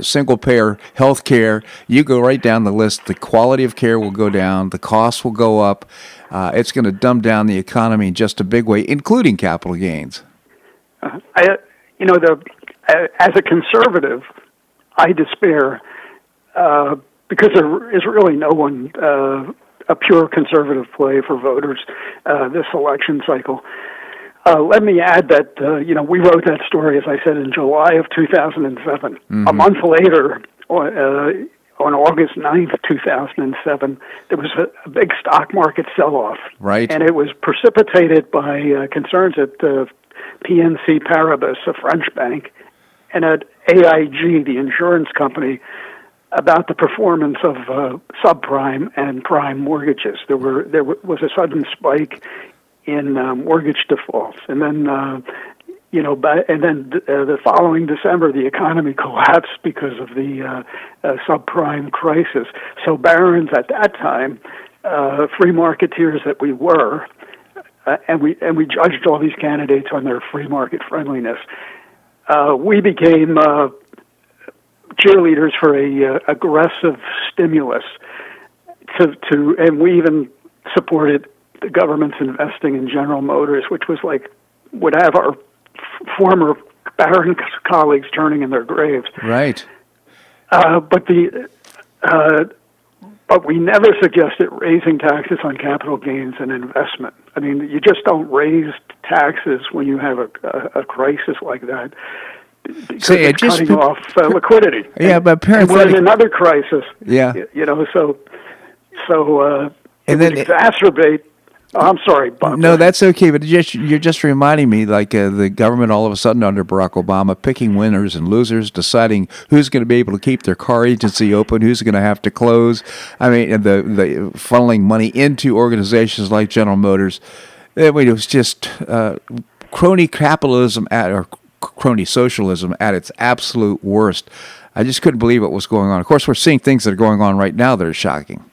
single-payer health care, you go right down the list, the quality of care will go down, the costs will go up. It's going to dumb down the economy in just a big way, including capital gains. As a conservative, I despair because there is really no one, a pure conservative play for voters this election cycle. Let me add that, we wrote that story, as I said, in July of 2007. Mm-hmm. A month later, on August 9th, 2007, there was a big stock market sell-off. Right. And it was precipitated by concerns at PNC Paribas, a French bank, and at AIG, the insurance company, about the performance of subprime and prime mortgages. There was a sudden spike in mortgage defaults, and then the following December the economy collapsed because of the subprime crisis. So Barron's at that time, free marketeers that we were, and we judged all these candidates on their free market friendliness. We became cheerleaders for a aggressive stimulus, and we even supported the government's investing in General Motors, which was like would have our former Barron colleagues turning in their graves. Right. But we never suggested raising taxes on capital gains and investment. I mean, you just don't raise taxes when you have a crisis like that. Because it's cutting off liquidity. Yeah, but parenthetically, and we're in another crisis. Yeah, exacerbate. I'm sorry, Bob. No, that's okay. But you're just reminding me, like the government all of a sudden under Barack Obama picking winners and losers, deciding who's going to be able to keep their car agency open, who's going to have to close. I mean, and the funneling money into organizations like General Motors. It was just crony capitalism or crony socialism at its absolute worst. I just couldn't believe what was going on. Of course, we're seeing things that are going on right now that are shocking.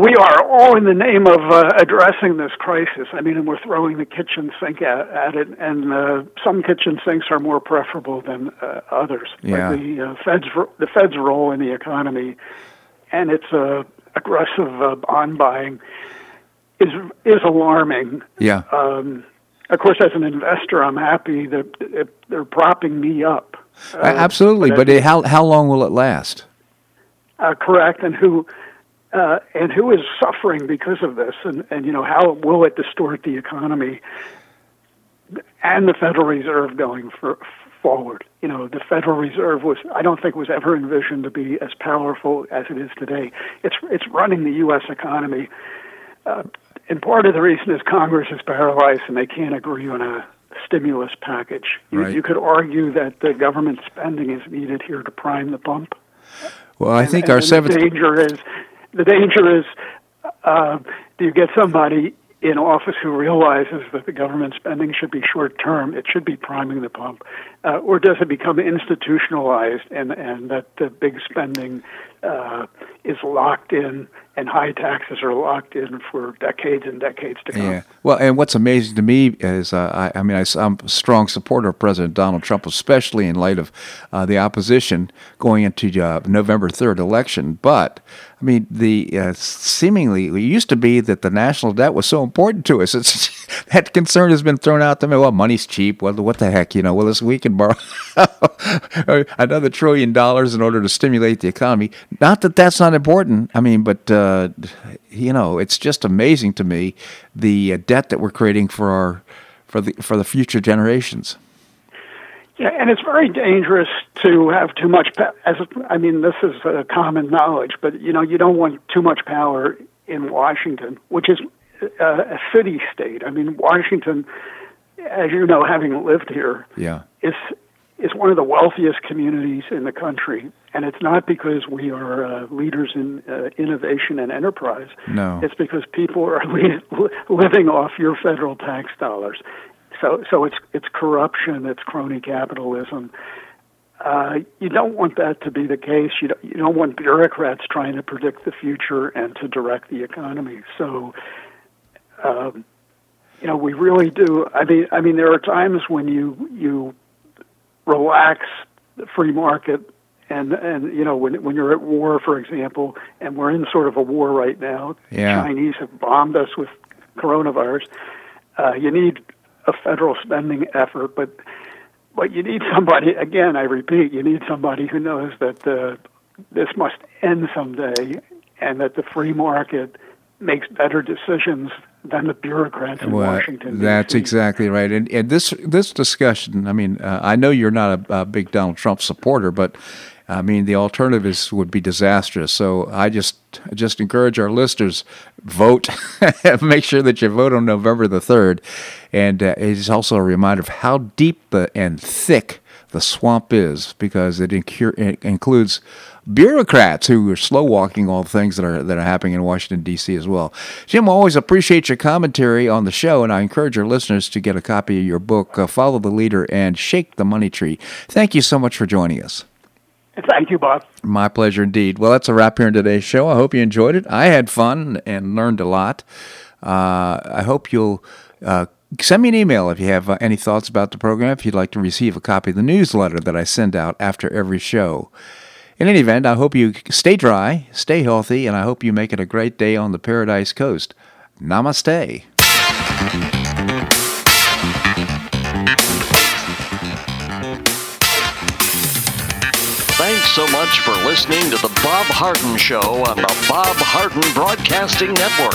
We are all in the name of addressing this crisis. I mean, and we're throwing the kitchen sink at it, and some kitchen sinks are more preferable than others. Yeah. Like the Fed's role in the economy and its aggressive bond buying is alarming. Yeah. Of course, as an investor, I'm happy that they're propping me up. Absolutely, but how long will it last? Correct, and who is suffering because of this, and how will it distort the economy and the Federal Reserve going forward? You know, the Federal Reserve I don't think was ever envisioned to be as powerful as it is today. It's running the U.S. economy. And part of the reason is Congress is paralyzed and they can't agree on a stimulus package. You could argue that the government spending is needed here to prime the pump. Well, the danger is do you get somebody in office who realizes that the government spending should be short-term, it should be priming the pump, or does it become institutionalized and that the big spending is locked in and high taxes are locked in for decades and decades to come? Yeah. Well, and what's amazing to me is, I'm a strong supporter of President Donald Trump, especially in light of the opposition going into November 3rd election, but I mean, seemingly, it used to be that the national debt was so important to us. That concern has been thrown out to me. Well, money's cheap. Well, what the heck, we can borrow another $1 trillion in order to stimulate the economy. Not that that's not important. I mean, but, it's just amazing to me, the debt that we're creating for the future generations. Yeah, and it's very dangerous to have too much. This is common knowledge, but you don't want too much power in Washington, which is a city state. I mean, Washington, as you know, having lived here, is one of the wealthiest communities in the country, and it's not because we are leaders in innovation and enterprise. No, it's because people are living off your federal tax dollars. So it's corruption, it's crony capitalism. You don't want that to be the case. You don't want bureaucrats trying to predict the future and to direct the economy. So, we really do. I mean, there are times when you relax the free market, and when you're at war, for example, and we're in sort of a war right now. Yeah. The Chinese have bombed us with coronavirus. You need a federal spending effort, but you need somebody, again, I repeat, you need somebody who knows that this must end someday and that the free market makes better decisions than the bureaucrats in Washington. That's exactly right. And this discussion, I know you're not a big Donald Trump supporter, but I mean, the alternative would be disastrous. So I just encourage our listeners, vote. Make sure that you vote on November the 3rd. And it's also a reminder of how deep and thick the swamp is, because it includes bureaucrats who are slow walking all the things that are happening in Washington, D.C. as well. Jim, I always appreciate your commentary on the show, and I encourage your listeners to get a copy of your book, Follow the Leader and Shake the Money Tree. Thank you so much for joining us. Thank you, Bob. My pleasure indeed. Well, that's a wrap here in today's show. I hope you enjoyed it. I had fun and learned a lot. I hope you'll send me an email if you have any thoughts about the program, if you'd like to receive a copy of the newsletter that I send out after every show. In any event, I hope you stay dry, stay healthy, and I hope you make it a great day on the Paradise Coast. Namaste. Thanks so much for listening to The Bob Harden Show on the Bob Harden Broadcasting Network.